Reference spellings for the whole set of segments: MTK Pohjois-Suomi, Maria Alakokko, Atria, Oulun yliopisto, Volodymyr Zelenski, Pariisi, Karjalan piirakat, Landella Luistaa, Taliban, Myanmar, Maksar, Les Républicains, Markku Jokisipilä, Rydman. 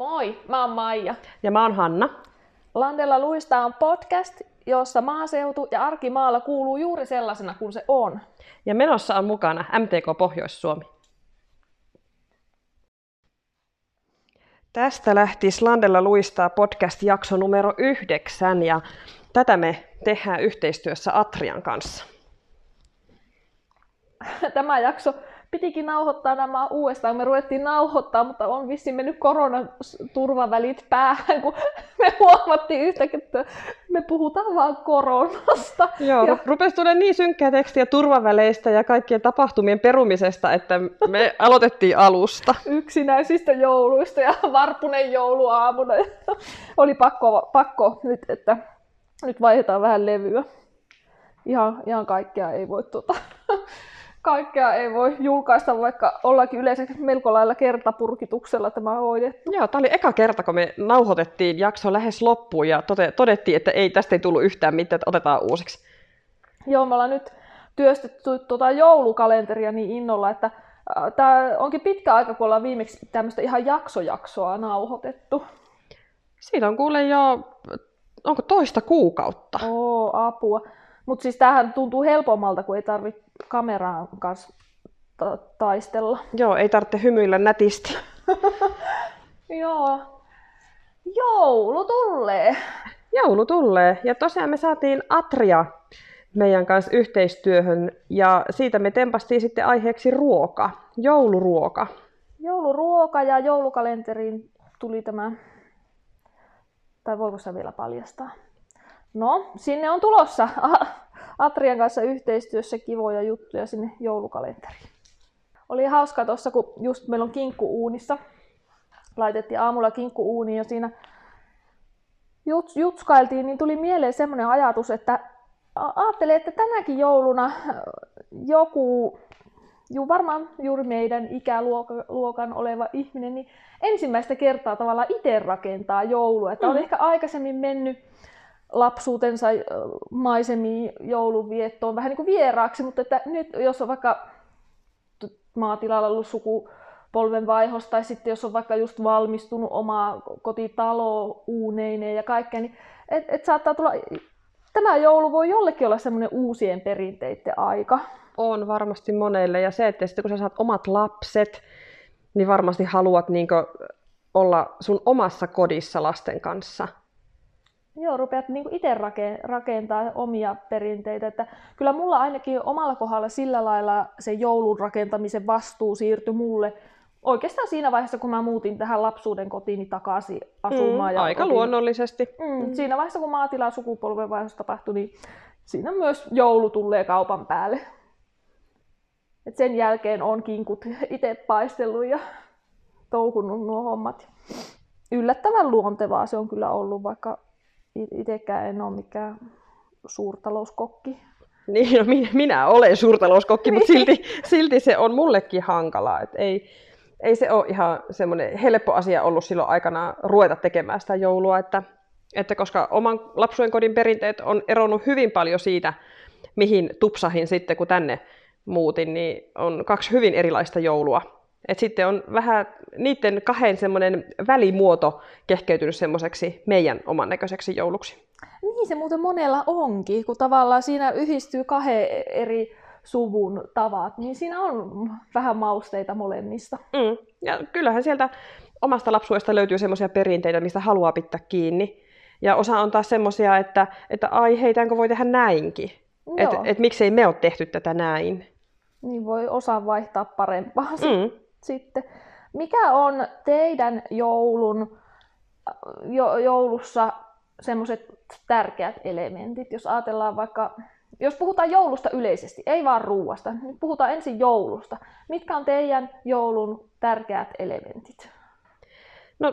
Moi, mä oon Maija. Ja mä oon Hanna. Landella Luistaa on podcast, jossa maaseutu ja arki maalla kuuluu juuri sellaisena kuin se on. Ja menossa on mukana MTK Pohjois-Suomi. Tästä lähtisi Landella Luistaa podcast-jakso numero 9 ja tätä me tehdään yhteistyössä Atrian kanssa. Tämä jakso pitikin nauhoittaa nämä uudestaan. Me ruvettiin nauhoittaa, mutta on vissiin mennyt koronaturvavälit päähän, kun me huomattiin yhtäkkiä, että me puhutaan vaan koronasta. Joo, ja rupesi tulemaan niin synkkää tekstiä turvaväleistä ja kaikkien tapahtumien perumisesta, että me aloitettiin alusta. Yksinäisistä jouluista ja varpunen jouluaamuna. Oli pakko nyt, että nyt vaihdetaan vähän levyä. Ihan kaikkea ei voi julkaista, vaikka ollaankin yleensä melko lailla kertapurkituksella tämä on hoidettu. Joo, tämä oli eka kerta, kun me nauhoitettiin jakso lähes loppuun ja todettiin, että tästä ei tullut yhtään mitään, että otetaan uusiksi. Joo, me ollaan nyt työstetty joulukalenteria niin innolla, että tämä onkin pitkä aika, kun ollaan viimeksi tämmöistä ihan jaksoa nauhoitettu. Siitä on kuule jo, onko toista kuukautta? Oo, apua. Mutta siis tämähän tuntuu helpommalta, kun ei tarvitse kameraan kanssa taistella. Joo, ei tarvitse hymyillä nätisti. Joo. Joulu tulee. Ja tosiaan me saatiin Atria meidän kanssa yhteistyöhön ja siitä me tempastiin sitten aiheeksi ruoka, jouluruoka. Jouluruoka ja joulukalenteriin tuli tämä, tai voiko sitä vielä paljastaa? No, sinne on tulossa Atrian kanssa yhteistyössä kivoja juttuja sinne joulukalenteriin. Oli hauskaa tuossa, kun just meillä on kinkku uunissa. Laitettiin aamulla kinkku uuniin ja siinä jutskailtiin, niin tuli mieleen semmoinen ajatus, että ajattelin, että tänäkin jouluna joku, varmaan juuri meidän ikäluokan oleva ihminen, niin ensimmäistä kertaa tavallaan itse rakentaa joulua. Että on ehkä aikaisemmin mennyt lapsuutensa maisemiin joulunviettoon vähän niin kuin vieraaksi, mutta että nyt jos on vaikka maatilalla ollut sukupolvenvaihos tai sitten jos on vaikka just valmistunut oma kotitalo uuneineen ja kaikkea, niin et saattaa tulla, tämä joulu voi jollekin olla semmoinen uusien perinteiden aika. On varmasti monelle ja se, että sitten kun sä saat omat lapset, niin varmasti haluat niinkö olla sun omassa kodissa lasten kanssa. Joo, rupeat niin kuin itse rakentaa omia perinteitä. Että kyllä mulla ainakin omalla kohdalla sillä lailla se joulun rakentamisen vastuu siirtyi mulle oikeastaan siinä vaiheessa, kun mä muutin tähän lapsuuden kotiini takaisin asumaan. Aika kotiin. Luonnollisesti. Siinä vaiheessa, kun maatilan sukupolvenvaihdos tapahtui, niin siinä myös joulu tulee kaupan päälle. Et sen jälkeen on kinkut itse paistellut ja touhunut nuo hommat. Yllättävän luontevaa se on kyllä ollut, vaikka itsekään en ole mikään suurtalouskokki. Niin, no minä olen suurtalouskokki, mutta silti se on mullekin hankalaa. Et ei se ole ihan semmoinen helppo asia ollut silloin aikanaan ruveta tekemään sitä joulua, että koska oman lapsuuden kodin perinteet on eronnut hyvin paljon siitä, mihin tupsahin sitten, kun tänne muutin, niin on kaksi hyvin erilaista joulua. Et sitten on vähän niiden kahden semmoinen välimuoto kehkeytynyt semmoiseksi meidän oman näköiseksi jouluksi. Niin se muuten monella onkin, kun tavallaan siinä yhdistyy kahden eri suvun tavat, niin siinä on vähän mausteita molemmista. Ja kyllähän sieltä omasta lapsuudesta löytyy semmoisia perinteitä, mistä haluaa pitää kiinni. Ja osa on taas semmoisia, että ai hei, tämänkö voi tehdä näinkin? Et miksei me ole tehty tätä näin? Niin voi osaa vaihtaa parempaa sitten. Mikä on teidän joulussa semmoiset tärkeät elementit, jos ajatellaan vaikka, jos puhutaan joulusta yleisesti, ei vaan ruuasta, niin puhutaan ensin joulusta. Mitkä on teidän joulun tärkeät elementit? No,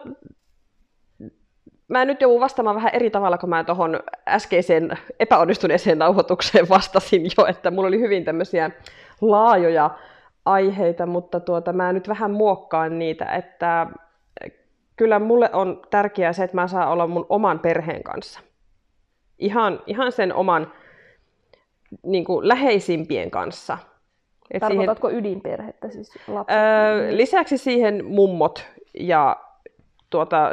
mä nyt joudun vastaamaan vähän eri tavalla, kun mä tuohon äskeiseen epäonnistuneeseen nauhoitukseen vastasin jo, että mulla oli hyvin tämmöisiä laajoja aiheita, mutta mä nyt vähän muokkaan niitä, että kyllä mulle on tärkeää se, että mä saan olla mun oman perheen kanssa. Ihan sen oman niin kuin läheisimpien kanssa. Tarkoitatko ydinperhettä siis lapset? Lisäksi siihen mummot ja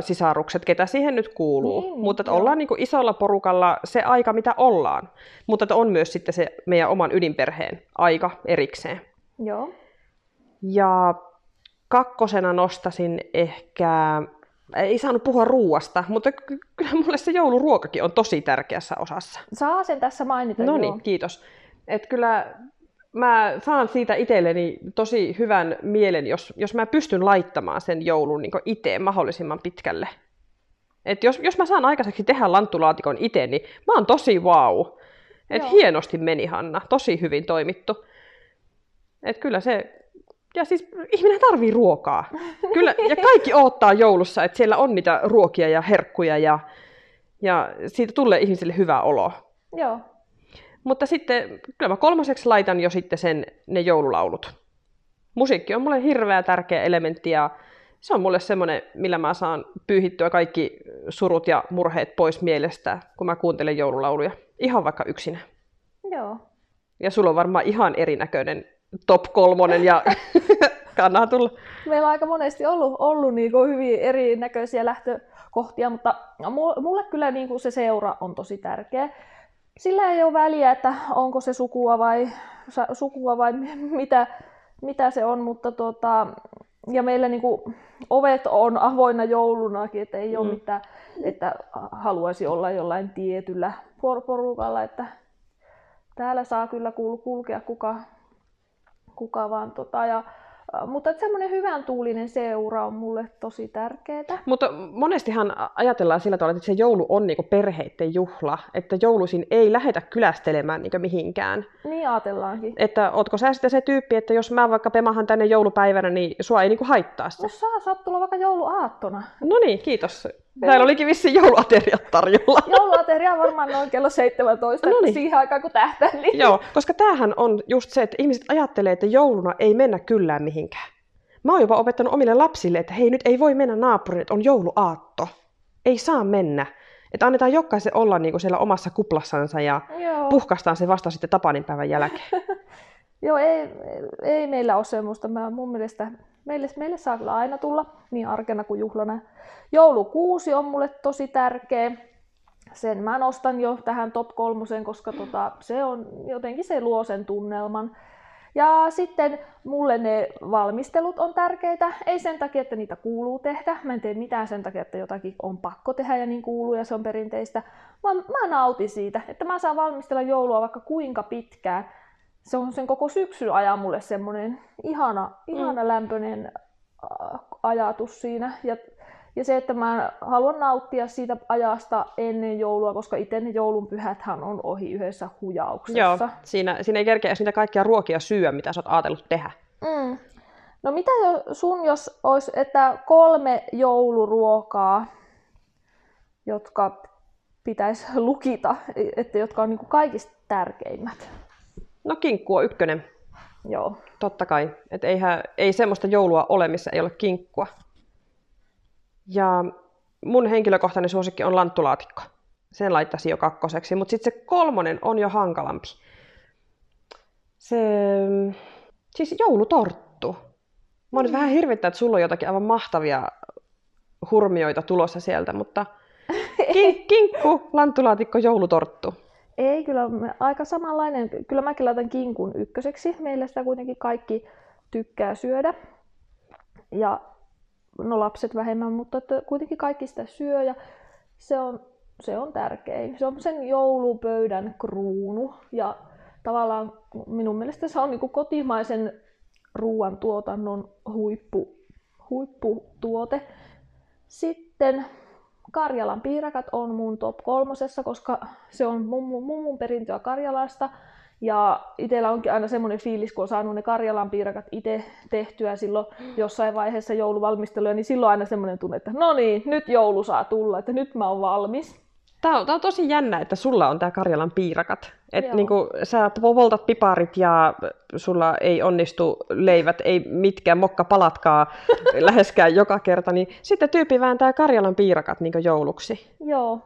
sisarukset, ketä siihen nyt kuuluu. Niin, mutta että ollaan niin kuin isolla porukalla se aika, mitä ollaan. Mutta että on myös sitten se meidän oman ydinperheen aika erikseen. Joo. Ja kakkosena nostasin ehkä, ei saanut puhua ruuasta, mutta kyllä mulle se jouluruokakin on tosi tärkeässä osassa. Saa sen tässä mainita. No niin, kiitos. Että kyllä mä saan siitä itselleni tosi hyvän mielen, jos mä pystyn laittamaan sen joulun niin itse mahdollisimman pitkälle. Et jos mä saan aikaiseksi tehdä lanttulaatikon itse, niin mä oon tosi vau. Wow. Hienosti meni, Hanna. Tosi hyvin toimittu. Et kyllä se... Ja siis ihminen tarvii ruokaa. Kyllä, ja kaikki odottaa joulussa, että siellä on niitä ruokia ja herkkuja ja siitä tulee ihmiselle hyvä olo. Joo. Mutta sitten kyllä mä kolmoseksi laitan jo sitten ne joululaulut. Musiikki on mulle hirveä tärkeä elementti ja se on mulle semmoinen, millä mä saan pyyhittyä kaikki surut ja murheet pois mielestä, kun mä kuuntelen joululauluja. Ihan vaikka yksinä. Joo. Ja sulla on varmaan ihan erinäköinen top 3 ja kannattaa tulla. Meillä on aika monesti ollut niin kuin hyvin erinäköisiä lähtökohtia, mutta mulle kyllä niin kuin se seura on tosi tärkeä. Sillä ei ole väliä, että onko se sukua vai mitä se on, mutta ja meillä niin kuin ovet on avoinna joulunakin, että ei ole mitään, että haluaisi olla jollain tietyllä porukalla, että täällä saa kyllä kulkea kuka vaan. Mutta semmoinen hyvän tuulinen seura on mulle tosi tärkeää. Mutta monestihan ajatellaan sillä tavalla, että se joulu on niinku perheiden juhla, että jouluisin ei lähdetä kylästelemään niinku mihinkään. Niin ajatellaankin. Että ootko sä sitten se tyyppi, että jos mä vaikka pemahan tänne joulupäivänä, niin sua ei niinku haittaa sitä? No saa tulla vaikka jouluaattona. No niin, kiitos. Täällä olikin vissiin jouluateriat tarjolla. Jouluateria on varmaan noin kello 17, no niin. Siihen aikaan kun tähtäin. Joo, koska tämähän on just se, että ihmiset ajattelee, että jouluna ei mennä kyllään mihinkään. Mä oon jopa opettanut omille lapsille, että hei, nyt ei voi mennä naapuriin, että on jouluaatto. Ei saa mennä. Että annetaan jokaisen olla niinku siellä omassa kuplassansa ja joo. Puhkaistaan se vasta sitten tapaninpäivän jälkeen. Joo, ei meillä ole semmoista. Mun mielestä... Meille saa kyllä aina tulla, niin arkena kuin juhlana. Joulukuusi on mulle tosi tärkeä. Sen mä nostan jo tähän top 3, koska se on jotenkin se luo sen tunnelman. Ja sitten mulle ne valmistelut on tärkeitä. Ei sen takia, että niitä kuuluu tehdä. Mä en tee mitään sen takia, että jotakin on pakko tehdä ja niin kuuluu ja se on perinteistä. Vaan mä nautin siitä, että mä saan valmistella joulua vaikka kuinka pitkään. Se on sen koko syksyn ajan mulle semmoinen ihana lämpöinen ajatus siinä. Ja se, että mä haluan nauttia siitä ajasta ennen joulua, koska itse ne joulunpyhäthän on ohi yhdessä hujauksessa. Joo, siinä ei kerkeä niitä kaikkia ruokia syödä, mitä sä oot ajatellut tehdä. Mm. No mitä jos olisi, että 3 jouluruokaa, jotka pitäisi lukita, että jotka on niinku kaikista tärkeimmät? No kinkku on 1. Joo. Totta kai. Et ei semmoista joulua ole, missä ei ole kinkkua. Ja mun henkilökohtainen suosikki on lanttulaatikko. Sen laittaisin jo 2. Mutta sitten se 3 on jo hankalampi. Siis joulutorttu. Mä oon nyt vähän hirvittää, että sulla on jotakin aivan mahtavia hurmioita tulossa sieltä, mutta kinkku, lanttulaatikko, joulutorttu. Ei, kyllä aika samanlainen. Kyllä mäkin laitan kinkun 1. Meillä sitä kuitenkin kaikki tykkää syödä. Ja no lapset vähemmän, mutta että kuitenkin kaikki sitä syö ja se on tärkein. Se on sen joulupöydän kruunu ja tavallaan minun mielestä se on niin kuin kotimaisen ruoantuotannon huipputuote. Sitten Karjalan piirakat on mun top 3, koska se on mun perintöä Karjalasta. Ja itsellä onkin aina semmoinen fiilis, kun on saanut ne Karjalan piirakat itse tehtyä silloin jossain vaiheessa jouluvalmisteluja, niin silloin aina semmoinen tunne, että no niin, nyt joulu saa tulla, että nyt mä oon valmis. Tää on tosi jännä, että sulla on tää Karjalan piirakat. Että niinku sä poltat piparit ja sulla ei onnistu leivät, ei mitkään mokkapalatkaa läheskään joka kerta, niin sitten tyyppi vääntää Karjalan piirakat niinku jouluksi. Joo,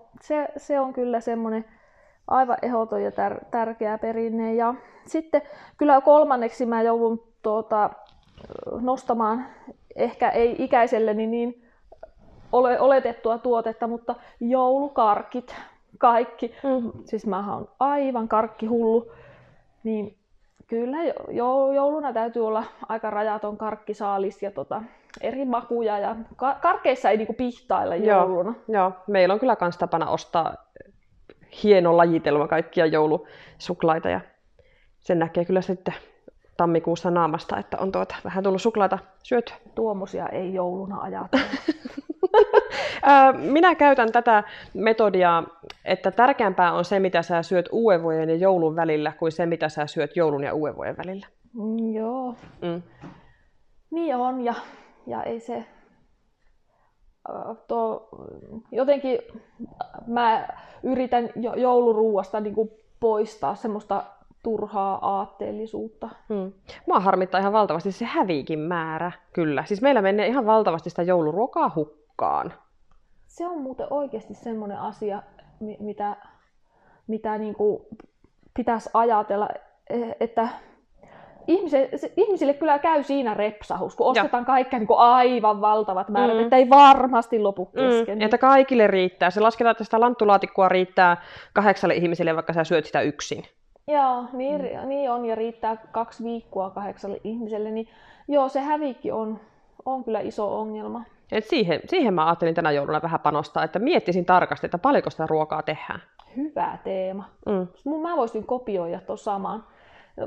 se on kyllä semmoinen aivan ehdoton ja tärkeä perinne. Ja sitten kyllä 3. mä joudun nostamaan, ehkä ei ikäiselleni niin oletettua tuotetta, mutta joulukarkit, kaikki. Mm. Siis mähän on aivan karkkihullu, niin kyllä jouluna täytyy olla aika rajaton karkkisaalis ja eri makuja. Ja karkeissa ei niinku pihtailla jouluna. Joo. Meillä on kyllä kans tapana ostaa hieno lajitelma kaikkia joulusuklaita ja sen näkee kyllä sitten tammikuussa naamasta, että on vähän tullut suklaata syötyä. Tuommoisia ei jouluna ajata. Minä käytän tätä metodia, että tärkeämpää on se, mitä sä syöt uudenvuoden ja joulun välillä, kuin se, mitä sä syöt joulun ja uudenvuoden välillä. Joo. Mm. Niin on, ja ei se... jotenkin mä yritän jouluruuasta niin kuin poistaa semmoista turhaa aatteellisuutta. Hmm. Mua harmittaa ihan valtavasti se häviikin määrä, kyllä. Siis meillä menee ihan valtavasti sitä jouluruokaa hukkaan. Se on muuten oikeasti semmoinen asia, mitä niin kuin pitäisi ajatella, että ihmisille kyllä käy siinä repsahus, kun ostetaan kaikkea niin kuin aivan valtavat määrät, että ei varmasti lopu kesken. Että kaikille riittää. Se lasketaan, että sitä lanttulaatikkoa riittää 8 ihmiselle, vaikka sä syöt sitä yksin. Joo, niin on, ja riittää 2 viikkoa 8 ihmiselle, niin joo, se hävikki on kyllä iso ongelma. Et siihen mä ajattelin tänä jouluna vähän panostaa, että miettisin tarkasti, että paljonko sitä ruokaa tehdään. Hyvä teema. Mä voisin kopioida tuon saman.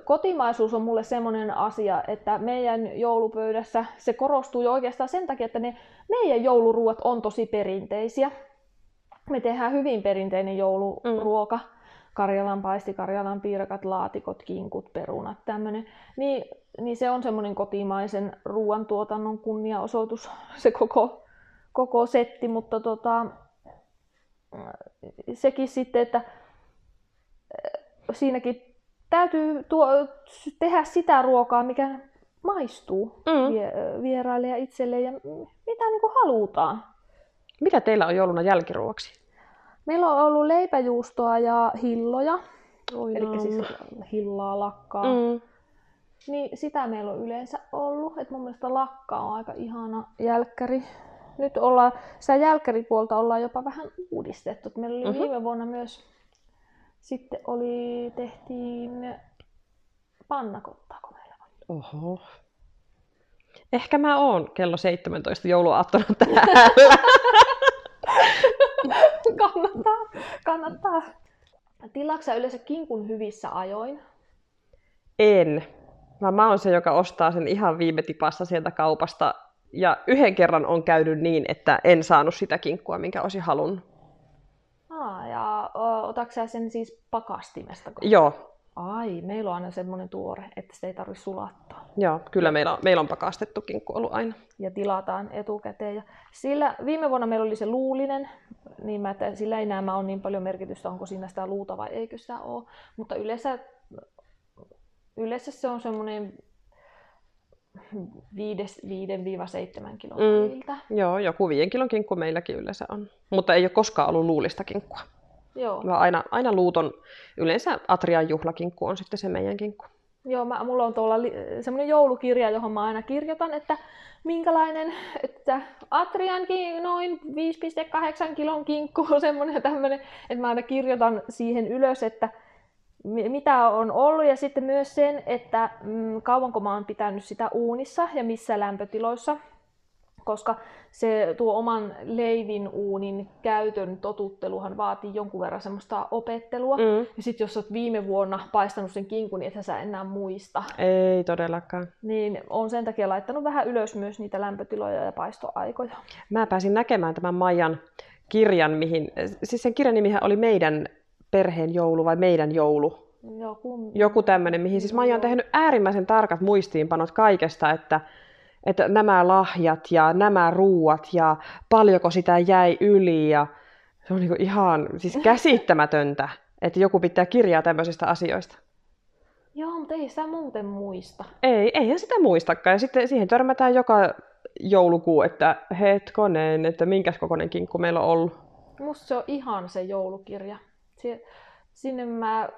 Kotimaisuus on mulle semmoinen asia, että meidän joulupöydässä se korostuu jo oikeastaan sen takia, että ne meidän jouluruuat on tosi perinteisiä. Me tehdään hyvin perinteinen jouluruoka. Karjalan paisti, Karjalan piirakat, laatikot, kinkut, perunat, tämmöinen. Niin se on semmoinen kotimaisen ruoantuotannon kunniaosoitus, se koko setti, mutta sekin sitten, että siinäkin täytyy tehdä sitä ruokaa, mikä maistuu vieraille ja itselle ja mitä niin kuin halutaan. Mitä teillä on jouluna jälkiruoksi? Meillä on ollut leipäjuustoa ja hilloja, eli siis hillaa, lakkaa. Niin sitä meillä on yleensä ollut. Et mun mielestä lakka on aika ihana jälkkäri. Nyt sitä jälkkäripuolta ollaan jopa vähän uudistettu. Et meillä oli viime vuonna myös, sitten tehtiin pannakottaa meillä oli. Oho. Ehkä mä oon kello 17 jouluaattona täällä. Kannattaa. Tilaatko yleensä kinkun hyvissä ajoin? En. Mä oon se, joka ostaa sen ihan viime tipassa sieltä kaupasta. Ja yhden kerran on käynyt niin, että en saanut sitä kinkkua, minkä olisin halunnut. Ja otatko sä sen siis pakastimesta? Joo. Ai, meillä on aina semmoinen tuore, että sitä ei tarvitse sulattaa. Joo, kyllä meillä on pakastettu kinkku ollut aina. Ja tilataan etukäteen. Ja sillä, viime vuonna meillä oli se luulinen, niin sillä ei nämä ole niin paljon merkitystä, onko siinä sitä luuta vai eikö sitä ole. Mutta yleensä se on semmoinen 5-7 kilon väliltä. Joo, joku 5 kilon kinkku meilläkin yleensä on. Mutta ei ole koskaan ollut luulista kinkkua. Joo. Vaan aina luuton, yleensä Atrian juhlakinkku on sitten se meidän kinkku. Joo, mulla on tuolla semmoinen joulukirja, johon mä aina kirjoitan, että minkälainen, että Atriankin noin 5,8 kilon kinkku on semmoinen ja tämmöinen, että mä aina kirjoitan siihen ylös, että mitä on ollut, ja sitten myös sen, että kauanko mä oon pitänyt sitä uunissa ja missä lämpötiloissa, koska se tuo oman leivin uunin käytön totutteluhan vaatii jonkun verran semmoista opettelua. Ja sitten jos olet viime vuonna paistanut sen kinkun, niin et sä enää muista. Ei todellakaan. Niin on sen takia laittanut vähän ylös myös niitä lämpötiloja ja paistoaikoja. Mä pääsin näkemään tämän Maijan kirjan, siis sen kirjan nimihän oli meidän perheen joulu vai meidän joulu. Joku tämmöinen, mihin siis Maija on tehnyt äärimmäisen tarkat muistiinpanot kaikesta, että nämä lahjat ja nämä ruuat ja paljonko sitä jäi yli. Ja se on niinku ihan siis käsittämätöntä, että joku pitää kirjaa tämmöisistä asioista. Joo, mutta ei sitä muuten muista. Eihän sitä muistakaan. Ja sitten siihen törmätään joka joulukuu, että hetkonen, että minkäs kokoinen kinkku meillä on ollut. Musta se on ihan se joulukirja. Sinne mä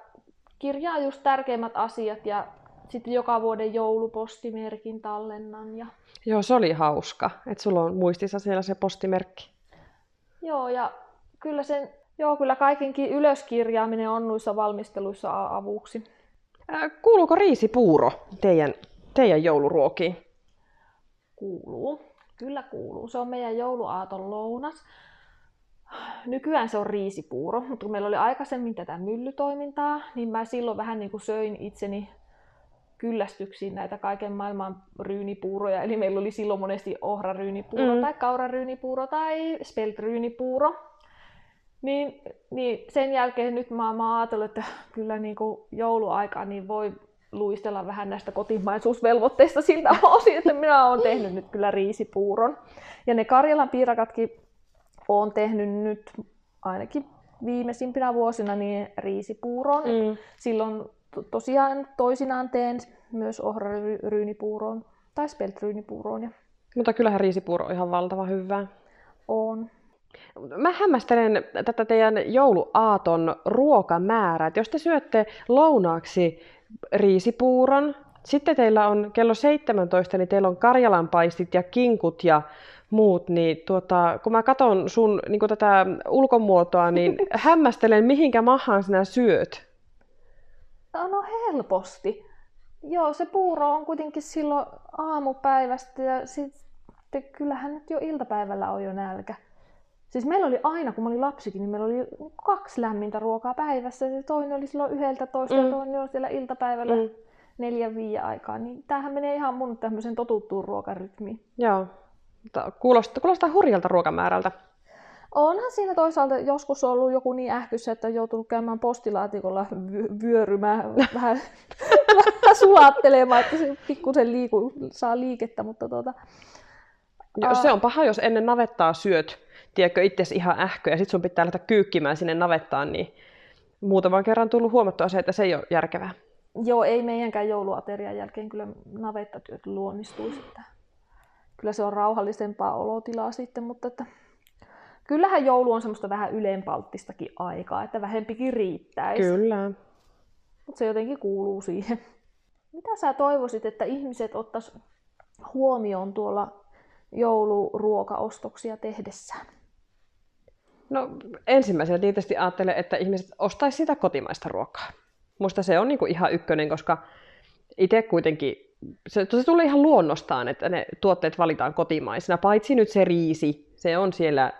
kirjaan just tärkeimmät asiat ja sitten joka vuoden joulupostimerkin tallennan. Ja... Joo, se oli hauska, että sulla on muistissa siellä se postimerkki. Joo, ja kyllä sen... Joo, kyllä kaikenkin ylöskirjaaminen on noissa valmisteluissa avuksi. Kuuluuko riisipuuro teidän jouluruokiin? Kuuluu. Kyllä kuuluu. Se on meidän jouluaaton lounas. Nykyään se on riisipuuro, mutta kun meillä oli aikaisemmin tätä myllytoimintaa, niin mä silloin vähän niin kuin söin itseni kyllästyksiin näitä kaiken maailman ryynipuuroja. Eli meillä oli silloin monesti ohraryynipuuro tai kauraryynipuuro tai speltryynipuuro. Niin sen jälkeen nyt mä ajatellut, että kyllä niin kuin jouluaikaan niin voi luistella vähän näistä kotimaisuusvelvoitteista siltä osin, että minä olen tehnyt nyt kyllä riisipuuron. Ja ne Karjalan piirakatkin olen tehnyt nyt ainakin viimeisimpinä vuosina niin riisipuuron. Silloin tosiaan toisinaan teen myös ohraryynipuuron tai speltryynipuuron. Mutta kyllähän riisipuuro on ihan valtava hyvää. On. Mä hämmästelen tätä teidän jouluaaton ruokamäärää. Jos te syötte lounaaksi riisipuuron, sitten teillä on kello 17, niin teillä on karjalanpaistit ja kinkut ja muut, niin kun mä katson sun niin kun tätä ulkomuotoa, niin hämmästelen, mihinkä mahaan sinä syöt. No helposti. Joo, se puuro on kuitenkin silloin aamupäivästä ja sitten kyllähän nyt jo iltapäivällä on jo nälkä. Siis meillä oli aina, kun mä olin lapsikin, niin meillä oli 2 lämmintä ruokaa päivässä. Se toinen oli silloin 11 ja toinen oli siellä iltapäivällä 4-5 aikaa. Niin tämähän menee ihan mun tämmöisen totuttuun ruokarytmiin. Joo. Kuulostaa hurjalta ruokamäärältä. Onhan siinä toisaalta joskus ollut joku niin ähkyssä, että on joutunut käymään postilaatikolla vyörymään vähän sulattelemaan, että se pikkusen saa liikettä. Mutta se on paha, jos ennen navettaa syöt. Tiedätkö, itsesi ihan ähkö ja sitten sun pitää lähteä kyykkimään sinne navettaan, niin muutaman kerran tullut huomattua se, että se ei ole järkevää. Joo, ei meidänkään jouluaterian jälkeen kyllä navettatyöt luonnistuisi. Kyllä se on rauhallisempaa olotilaa sitten, mutta kyllähän joulu on semmoista vähän ylenpalttistakin aikaa, että vähempikin riittäisi. Kyllä. Mutta se jotenkin kuuluu siihen. Mitä sä toivoisit, että ihmiset ottais huomioon tuolla jouluruokaostoksia tehdessään? No ensimmäisenä tietysti ajattelen, että ihmiset ostaisi sitä kotimaista ruokaa. Musta se on niinku ihan ykkönen, koska itse kuitenkin se tulee ihan luonnostaan, että ne tuotteet valitaan kotimaisina, paitsi nyt se riisi. Se on siellä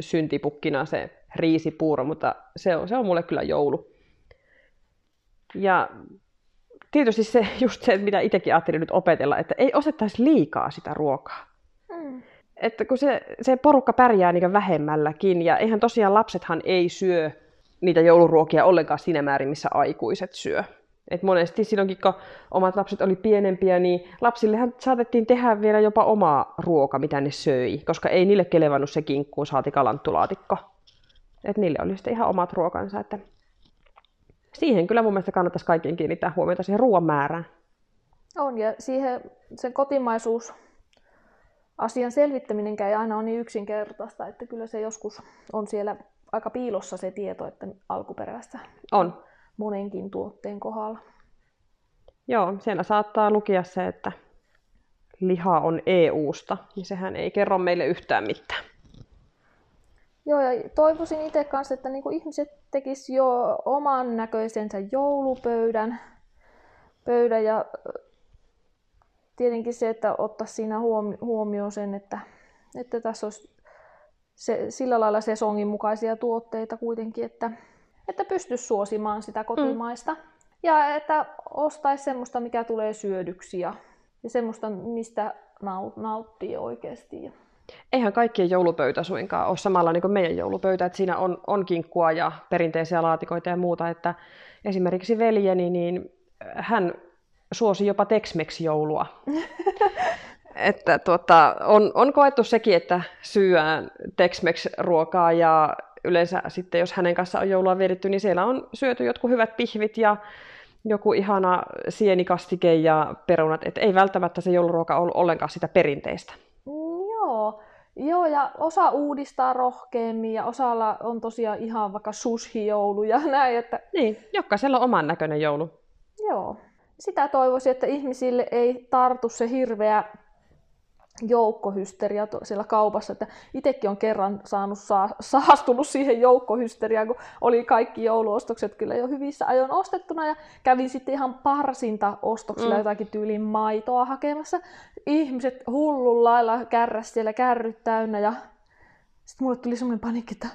syntipukkina se riisipuuro, mutta se on mulle kyllä joulu. Ja tietysti se, mitä itsekin ajattelin nyt opetella, että ei ostettaisi liikaa sitä ruokaa. Että kun se porukka pärjää niitä vähemmälläkin, ja eihän tosiaan lapsethan ei syö niitä jouluruokia ollenkaan siinä määrin, missä aikuiset syö. Et monesti silloinkin, kun omat lapset oli pienempiä, niin lapsillehan saatettiin tehdä vielä jopa omaa ruokaa, mitä ne söi, koska ei niille kelevannut se kinkku, saati kalanttulaatikko. Et niille oli sitten ihan omat ruokansa. Että siihen kyllä mun mielestä kannattaisi kaikkien kiinnittää huomiota siihen ruoan määrään. On, ja siihen sen kotimaisuus. Asian selvittäminenkään ei aina ole niin yksinkertaista, että kyllä se joskus on siellä aika piilossa se tieto, että alkuperäistä on monenkin tuotteen kohdalla. Joo, siellä saattaa lukea se, että liha on EU:sta, niin sehän ei kerro meille yhtään mitään. Joo, ja toivoisin itse kanssa, että niin kuin ihmiset tekisivät jo oman näköisensä joulupöydän ja tietenkin se, että ottaa siinä huomioon sen, että tässä olisi sillä lailla sesongin mukaisia tuotteita kuitenkin, että pystyisi suosimaan sitä kotimaista. Ja että ostaisi semmoista, mikä tulee syödyksi ja semmoista, mistä nauttii oikeasti. Eihän kaikkien joulupöytä suinkaan ole samalla niin kuin meidän joulupöytä, että siinä on kinkkua ja perinteisiä laatikoita ja muuta. Että esimerkiksi veljeni, niin hän suosi jopa Tex-Mex-joulua. Että on koettu sekin, että syödään Tex-Mex-ruokaa ja yleensä sitten, jos hänen kanssaan on joulua vietetty, niin siellä on syöty jotkut hyvät pihvit ja joku ihana sienikastike ja perunat. Että ei välttämättä se jouluruoka ollut ollenkaan sitä perinteistä. Joo, ja osa uudistaa rohkeammin ja osalla on tosiaan ihan vaikka sushi-joulu ja näin. Että... Niin, jokaisella on oman näköinen joulu. Joo. sitä toivoisin, että ihmisille ei tartu se hirveä joukkohysteria siellä kaupassa. Että itsekin on kerran saastunut siihen joukkohysteriaan, kun oli kaikki jouluostokset kyllä jo hyvissä ajoin ostettuna ja kävin sitten ihan parsintaostoksilla jotakin tyyliin maitoa hakemassa. Ihmiset hullun lailla kärräs siellä kärryt täynnä ja sitten mulle tuli semmoinen paniikki, että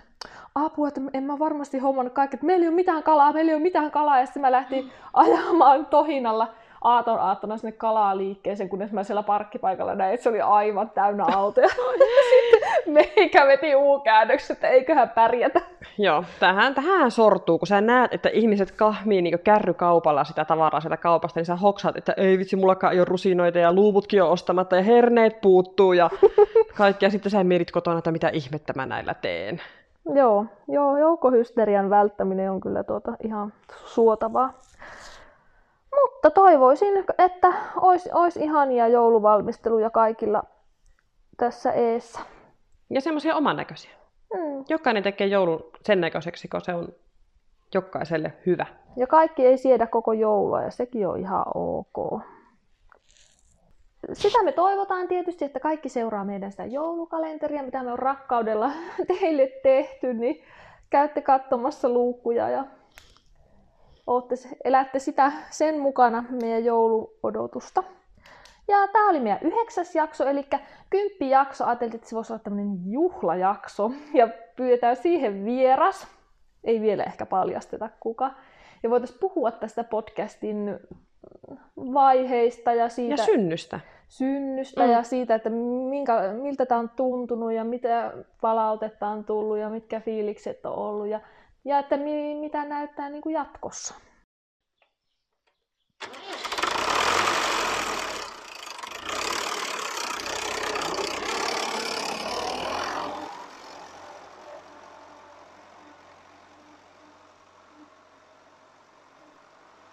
apua, että en mä varmasti hommannut kaikki, että meillä ei ole mitään kalaa ja sitten mä lähtin ajamaan tohinalla aattona sinne kalaliikkeeseen, kunnes mä siellä parkkipaikalla näin, että se oli aivan täynnä autoja. Sitten meikä veti U-käännökset, että eiköhän pärjätä. Joo, tähän sortuu, kun sä näet, että ihmiset kahmii niin kärrykaupalla sitä tavaraa sieltä kaupasta, niin sä hoksaat, että ei vitsi, mullakaan ei ole rusinoita ja luuvutkin on ostamatta ja herneet puuttuu ja kaikkea. Sitten sä mietit kotona, että mitä ihmettä mä näillä teen. Joo, joukkohysterian välttäminen on kyllä ihan suotavaa. Mutta toivoisin, että olisi ihania jouluvalmisteluja kaikilla tässä eessä. Ja semmoisia oman näköisiä. Jokainen tekee joulun sen näköiseksi, kun se on jokaiselle hyvä. Ja kaikki ei siedä koko joulua ja sekin on ihan ok. Sitä me toivotaan tietysti, että kaikki seuraa meidän sitä joulukalenteria, mitä me on rakkaudella teille tehty, niin käytte katsomassa luukkuja ja elätte sitä sen mukana meidän jouluodotusta. Ja tää oli meidän 9. jakso, eli 10. jakso. Ajateltiin, että se voisi olla tämmönen juhlajakso. Ja pyydetään siihen vieras. Ei vielä ehkä paljasteta kuka. Ja voitaisiin puhua tästä podcastin vaiheista ja siitä... Ja synnystä ja siitä, että miltä tää on tuntunut ja mitä palautetta on tullut ja mitkä fiilikset on ollut. Ja että mitä näyttää niin kuin jatkossa.